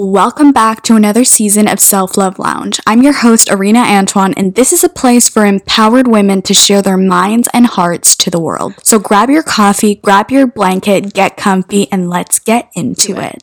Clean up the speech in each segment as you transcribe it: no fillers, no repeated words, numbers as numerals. Welcome back to another season of Self Love Lounge. I'm your host, Arena Antoine, and this is a place for empowered women to share their minds and hearts to the world. So grab your coffee, grab your blanket, get comfy, and let's get into it.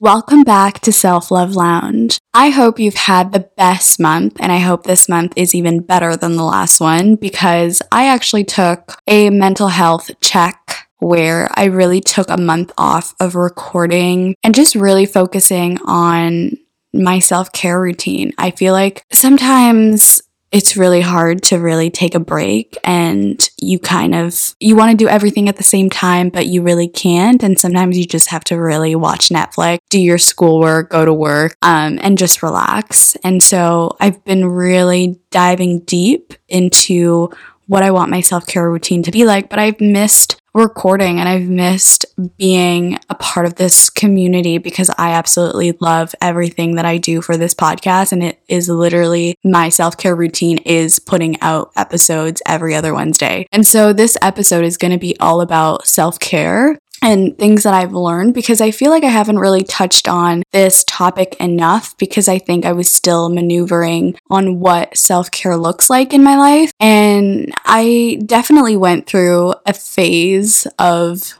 Welcome back to Self Love Lounge. I hope you've had the best month, and I hope this month is even better than the last one, because I actually took a mental health check where I really took a month off of recording and just really focusing on my self-care routine. I feel like sometimes it's really hard to really take a break, and you want to do everything at the same time, but you really can't. And sometimes you just have to really watch Netflix, do your schoolwork, go to work, and just relax. And so I've been really diving deep into what I want my self-care routine to be like, but I've missed recording and I've missed being a part of this community because I absolutely love everything that I do for this podcast, and it is literally my self-care routine is putting out episodes every other Wednesday. And so this episode is going to be all about self-care and things that I've learned, because I feel like I haven't really touched on this topic enough, because I think I was still maneuvering on what self-care looks like in my life. And I definitely went through a phase of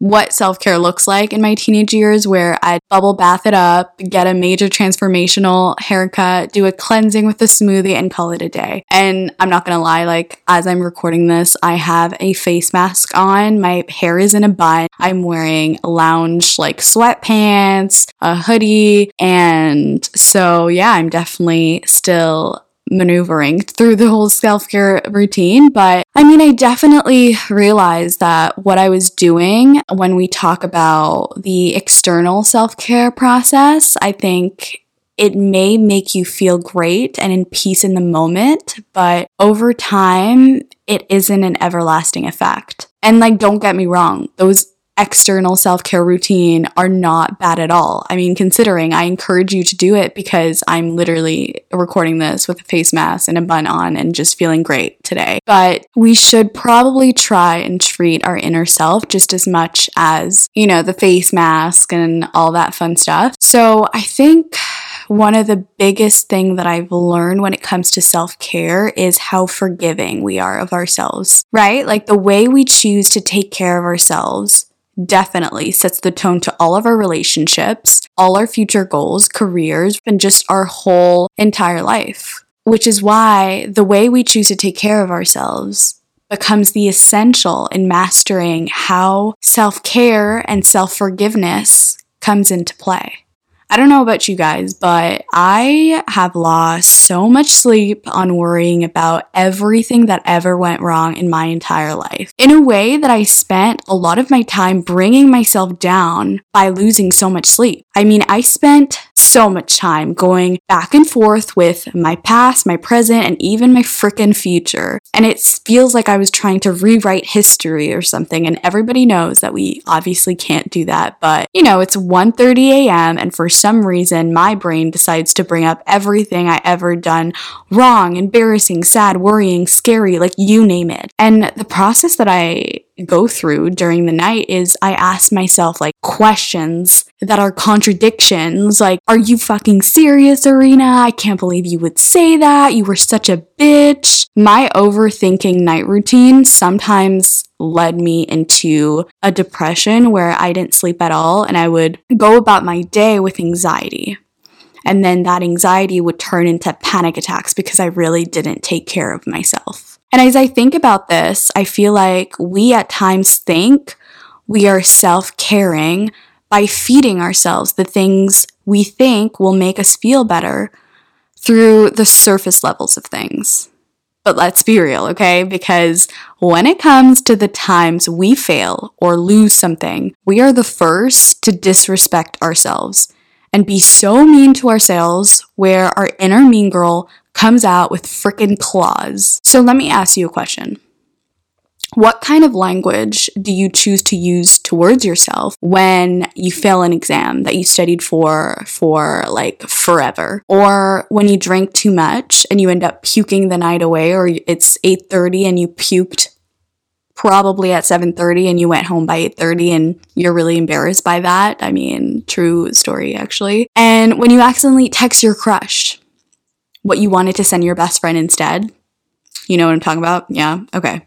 what self-care looks like in my teenage years, where I'd bubble bath it up, get a major transformational haircut, do a cleansing with a smoothie, and call it a day. And I'm not gonna lie, like, as I'm recording this, I have a face mask on, my hair is in a bun, I'm wearing lounge like sweatpants, a hoodie, and so yeah, I'm definitely still maneuvering through the whole self-care routine. But I mean, I definitely realized that what I was doing, when we talk about the external self-care process, I think it may make you feel great and in peace in the moment, but over time, it isn't an everlasting effect. And like, don't get me wrong, those external self-care routine are not bad at all. I mean, considering, I encourage you to do it, because I'm literally recording this with a face mask and a bun on and just feeling great today. But we should probably try and treat our inner self just as much as, you know, the face mask and all that fun stuff. So I think one of the biggest thing that I've learned when it comes to self-care is how forgiving we are of ourselves, right? Like, the way we choose to take care of ourselves definitely sets the tone to all of our relationships, all our future goals, careers, and just our whole entire life. Which is why the way we choose to take care of ourselves becomes the essential in mastering how self-care and self-forgiveness comes into play. I don't know about you guys, but I have lost so much sleep on worrying about everything that ever went wrong in my entire life. In a way that I spent a lot of my time bringing myself down by losing so much sleep. I mean, I spent so much time going back and forth with my past, my present, and even my freaking future. And it feels like I was trying to rewrite history or something. And everybody knows that we obviously can't do that. But, you know, it's 1:30 a.m. and for some reason, my brain decides to bring up everything I ever done wrong, embarrassing, sad, worrying, scary, like you name it. And the process that I go through during the night is I ask myself like questions that are contradictions, like, are you fucking serious, Arena? I can't believe you would say that. You were such a bitch. My overthinking night routine sometimes led me into a depression where I didn't sleep at all, and I would go about my day with anxiety. And then that anxiety would turn into panic attacks because I really didn't take care of myself. And as I think about this, I feel like we at times think we are self-caring by feeding ourselves the things we think will make us feel better through the surface levels of things. But let's be real, okay? Because when it comes to the times we fail or lose something, we are the first to disrespect ourselves and be so mean to ourselves where our inner mean girl comes out with freaking claws. So let me ask you a question. What kind of language do you choose to use towards yourself when you fail an exam that you studied for like forever? Or when you drink too much and you end up puking the night away, or it's 8:30 and you puked probably at 7:30 and you went home by 8:30 and you're really embarrassed by that. I mean, true story, actually. And when you accidentally text your crush what you wanted to send your best friend instead, you know what I'm talking about? Yeah, okay.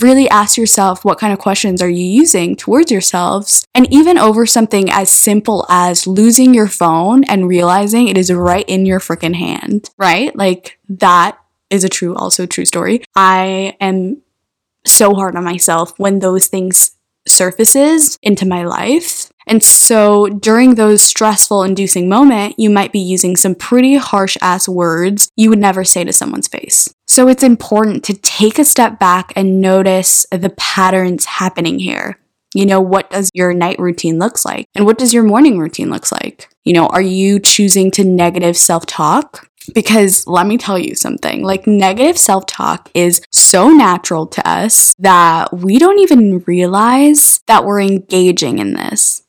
Really ask yourself, what kind of questions are you using towards yourselves? And even over something as simple as losing your phone and realizing it is right in your freaking hand, right? Like, that is also a true story. I am so hard on myself when those things surfaces into my life. And so during those stressful inducing moment, you might be using some pretty harsh ass words you would never say to someone's face. So it's important to take a step back and notice the patterns happening here. You know, what does your night routine look like? And what does your morning routine look like? You know, are you choosing to negative self-talk? Because let me tell you something, like, negative self-talk is so natural to us that we don't even realize that we're engaging in this.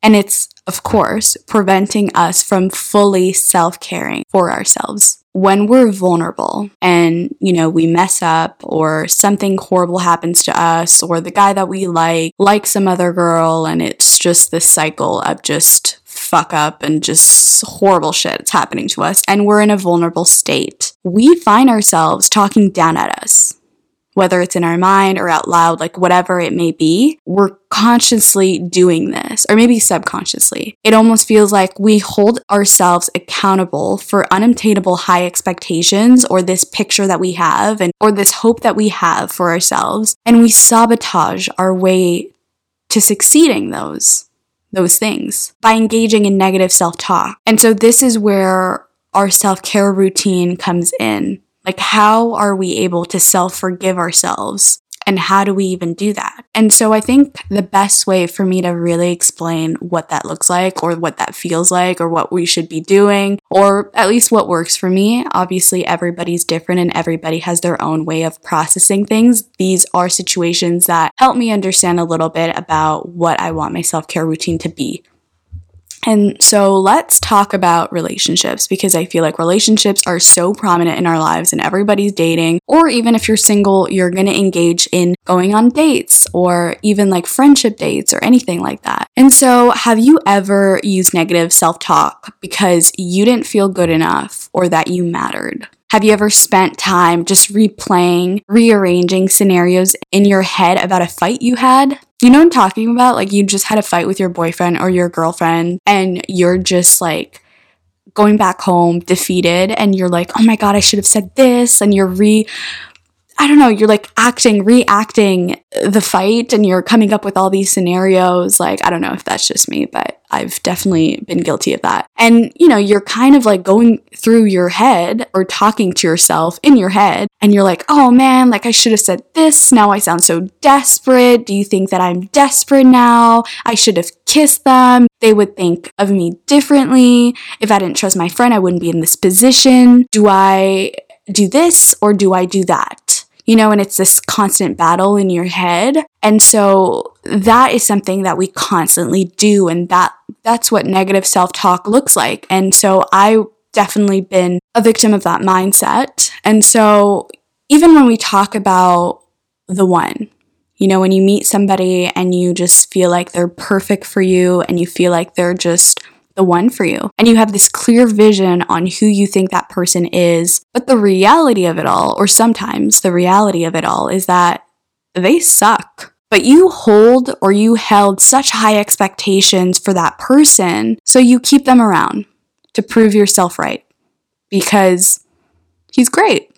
And it's, of course, preventing us from fully self-caring for ourselves. When we're vulnerable and, you know, we mess up or something horrible happens to us, or the guy that we like some other girl, and it's just this cycle of just fuck up and just horrible shit that's happening to us, and we're in a vulnerable state, we find ourselves talking down at us. Whether it's in our mind or out loud, like, whatever it may be, we're consciously doing this, or maybe subconsciously. It almost feels like we hold ourselves accountable for unobtainable high expectations, or this picture that we have, and or this hope that we have for ourselves, and we sabotage our way to succeeding those things by engaging in negative self-talk. And so this is where our self-care routine comes in. Like, how are we able to self-forgive ourselves? And how do we even do that? And so I think the best way for me to really explain what that looks like, or what that feels like, or what we should be doing, or at least what works for me — obviously everybody's different and everybody has their own way of processing things. These are situations that help me understand a little bit about what I want my self-care routine to be. And so let's talk about relationships, because I feel like relationships are so prominent in our lives, and everybody's dating, or even if you're single, you're going to engage in going on dates, or even like friendship dates or anything like that. And so, have you ever used negative self-talk because you didn't feel good enough or that you mattered? Have you ever spent time just rearranging scenarios in your head about a fight you had? You know what I'm talking about? Like, you just had a fight with your boyfriend or your girlfriend, and you're just like going back home defeated, and you're like, oh my God, I should have said this. And you're reacting the fight, and you're coming up with all these scenarios. Like, I don't know if that's just me, but I've definitely been guilty of that. And, you know, you're kind of like going through your head, or talking to yourself in your head, and you're like, oh man, like, I should have said this. Now I sound so desperate. Do you think that I'm desperate now? I should have kissed them. They would think of me differently. If I didn't trust my friend, I wouldn't be in this position. Do I do this, or do I do that? You know, and it's this constant battle in your head. And so that is something that we constantly do, and that's what negative self-talk looks like. And so I've definitely been a victim of that mindset. And so even when we talk about the one, you know, when you meet somebody and you just feel like they're perfect for you, and you feel like they're just the one for you, and you have this clear vision on who you think that person is, but the reality of it all, or sometimes the reality of it all, is that they suck. But you hold, or you held, such high expectations for that person, so you keep them around to prove yourself right, because he's great,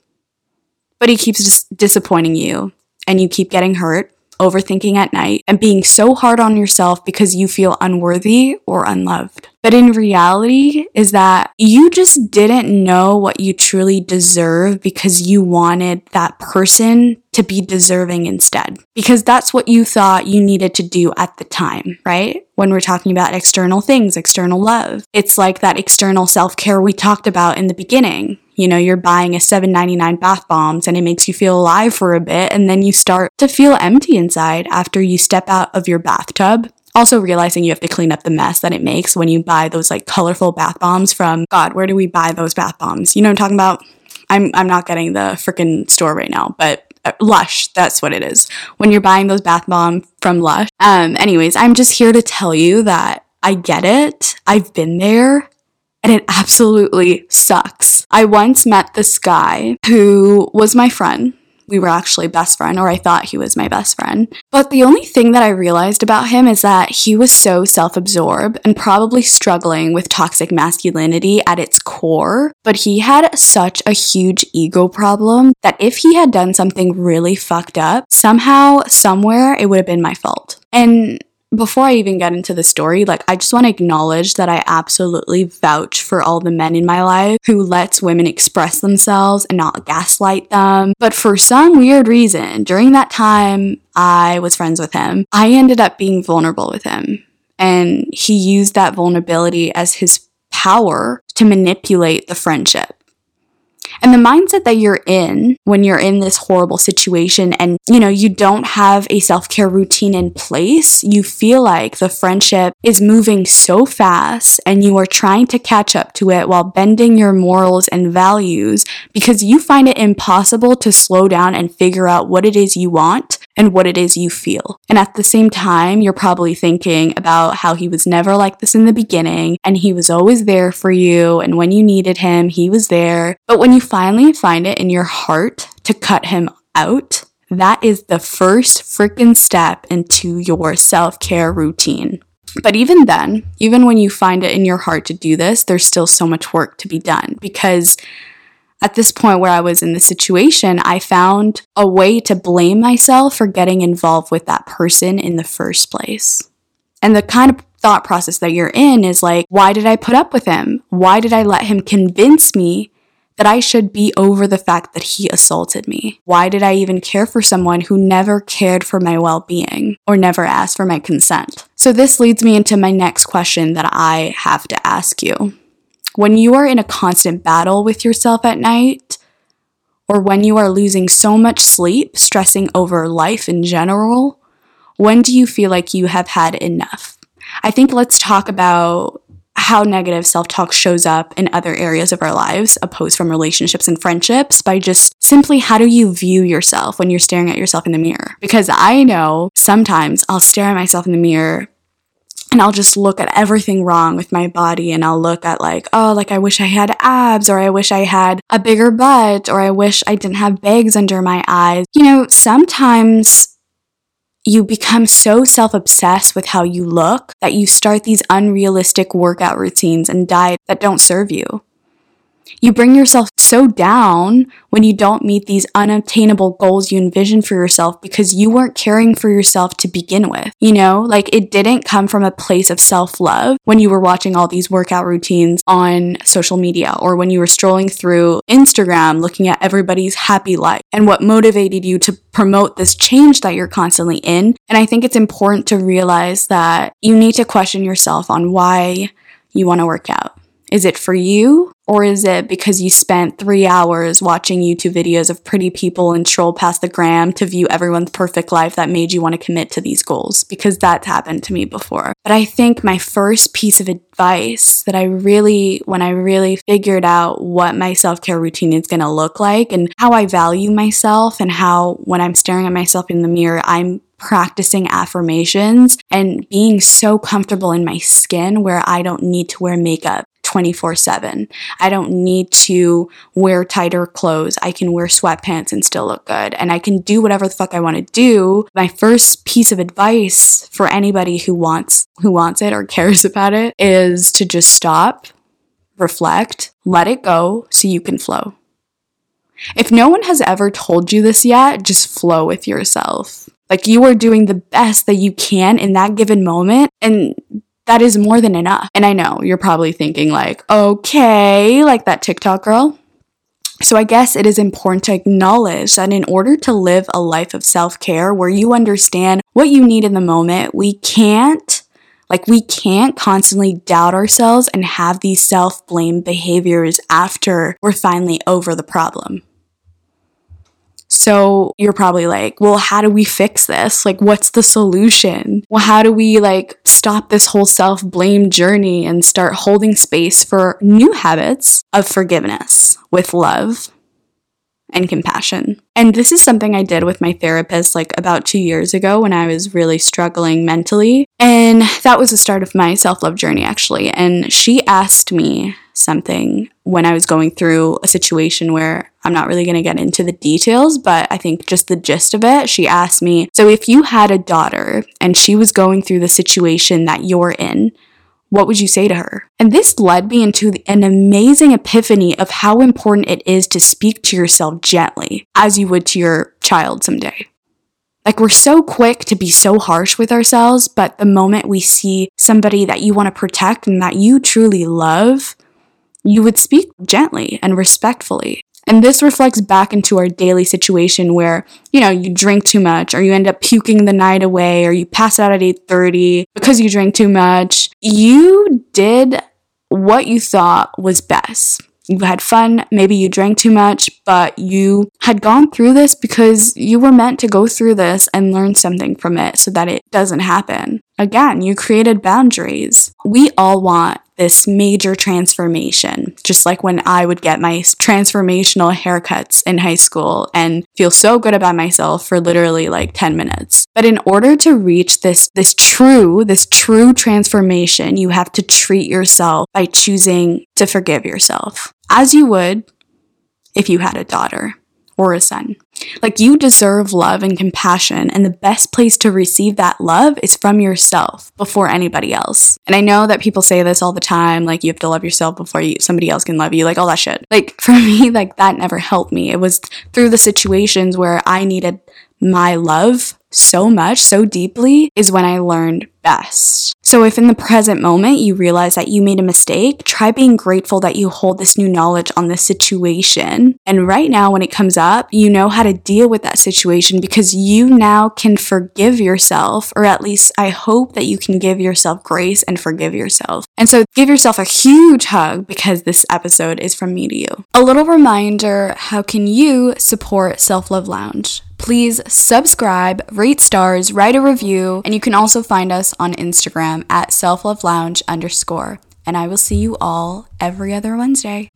but he keeps disappointing you, and you keep getting hurt, overthinking at night, and being so hard on yourself because you feel unworthy or unloved. But in reality is that you just didn't know what you truly deserve, because you wanted that person to be deserving instead, because that's what you thought you needed to do at the time, right? When we're talking about external things, external love, it's like that external self-care we talked about in the beginning. You know, you're buying a $7.99 bath bombs, and it makes you feel alive for a bit, and then you start to feel empty inside after you step out of your bathtub. Also realizing you have to clean up the mess that it makes when you buy those like colorful bath bombs from — God, where do we buy those bath bombs? You know what I'm talking about? I'm not getting the freaking store right now, but Lush, that's what it is, when you're buying those bath bombs from Lush. Anyways, I'm just here to tell you that I get it. I've been there, and it absolutely sucks. I once met this guy who was my friend. We were actually best friend, or I thought he was my best friend. But the only thing that I realized about him is that he was so self-absorbed and probably struggling with toxic masculinity at its core. But he had such a huge ego problem that if he had done something really fucked up, somehow, somewhere, it would have been my fault. And before I even get into the story, I just want to acknowledge that I absolutely vouch for all the men in my life who lets women express themselves and not gaslight them. But for some weird reason, during that time I was friends with him, I ended up being vulnerable with him. And he used that vulnerability as his power to manipulate the friendship. And the mindset that you're in when you're in this horrible situation and, you don't have a self-care routine in place, you feel like the friendship is moving so fast and you are trying to catch up to it while bending your morals and values because you find it impossible to slow down and figure out what it is you want and what it is you feel. And at the same time, you're probably thinking about how he was never like this in the beginning, and he was always there for you, and when you needed him, he was there. But when you finally find it in your heart to cut him out, that is the first freaking step into your self-care routine. But even then, even when you find it in your heart to do this, there's still so much work to be done, because at this point where I was in this situation, I found a way to blame myself for getting involved with that person in the first place. And the kind of thought process that you're in is like, why did I put up with him? Why did I let him convince me that I should be over the fact that he assaulted me? Why did I even care for someone who never cared for my well-being or never asked for my consent? So this leads me into my next question that I have to ask you. When you are in a constant battle with yourself at night, or when you are losing so much sleep, stressing over life in general, when do you feel like you have had enough? I think let's talk about how negative self-talk shows up in other areas of our lives, opposed from relationships and friendships, by just simply how do you view yourself when you're staring at yourself in the mirror? Because I know sometimes I'll stare at myself in the mirror and I'll just look at everything wrong with my body, and I'll look at I wish I had abs, or I wish I had a bigger butt, or I wish I didn't have bags under my eyes. Sometimes you become so self-obsessed with how you look that you start these unrealistic workout routines and diets that don't serve you. You bring yourself so down when you don't meet these unattainable goals you envision for yourself because you weren't caring for yourself to begin with. It didn't come from a place of self-love when you were watching all these workout routines on social media, or when you were strolling through Instagram looking at everybody's happy life and what motivated you to promote this change that you're constantly in. And I think it's important to realize that you need to question yourself on why you want to work out. Is it for you? Or is it because you spent 3 hours watching YouTube videos of pretty people and stroll past the gram to view everyone's perfect life that made you want to commit to these goals? Because that's happened to me before. But I think my first piece of advice that when I really figured out what my self-care routine is going to look like and how I value myself and how when I'm staring at myself in the mirror, I'm practicing affirmations and being so comfortable in my skin where I don't need to wear makeup 24/7. I don't need to wear tighter clothes. I can wear sweatpants and still look good. And I can do whatever the fuck I want to do. My first piece of advice for anybody who wants it or cares about it is to just stop, reflect, let it go so you can flow. If no one has ever told you this yet, just flow with yourself. You are doing the best that you can in that given moment, and that is more than enough. And I know you're probably thinking okay, that TikTok girl. So I guess it is important to acknowledge that in order to live a life of self-care where you understand what you need in the moment, we can't constantly doubt ourselves and have these self-blame behaviors after we're finally over the problem. So you're probably well, how do we fix this? What's the solution? Well, how do we stop this whole self-blame journey and start holding space for new habits of forgiveness with love and compassion. And this is something I did with my therapist like about 2 years ago when I was really struggling mentally. And that was the start of my self-love journey, actually. And she asked me something when I was going through a situation where I'm not really going to get into the details, but I think just the gist of it. She asked me, so if you had a daughter and she was going through the situation that you're in, what would you say to her? And this led me into an amazing epiphany of how important it is to speak to yourself gently, as you would to your child someday. Like, we're so quick to be so harsh with ourselves, but the moment we see somebody that you want to protect and that you truly love, you would speak gently and respectfully. And this reflects back into our daily situation where, you know, you drink too much or you end up puking the night away or you pass out at 8:30 because you drank too much. You did what you thought was best. You had fun, maybe you drank too much, but you had gone through this because you were meant to go through this and learn something from it so that it doesn't happen. Again, you created boundaries. We all want this major transformation, just like when I would get my transformational haircuts in high school and feel so good about myself for literally like 10 minutes. But in order to reach this true transformation, you have to treat yourself by choosing to forgive yourself, as you would if you had a daughter or a son. Like, you deserve love and compassion, and the best place to receive that love is from yourself before anybody else. And I know that people say this all the time, like, you have to love yourself before somebody else can love you, like all that shit. Like, for me, like, that never helped me. It was through the situations where I needed my love so much, so deeply, is when I learned best. So if in the present moment you realize that you made a mistake, try being grateful that you hold this new knowledge on this situation. And right now when it comes up, you know how to deal with that situation because you now can forgive yourself, or at least I hope that you can give yourself grace and forgive yourself. And so give yourself a huge hug because this episode is from me to you. A little reminder, how can you support Self Love Lounge? Please subscribe, rate stars, write a review, and you can also find us on Instagram at selflovelounge_. And I will see you all every other Wednesday.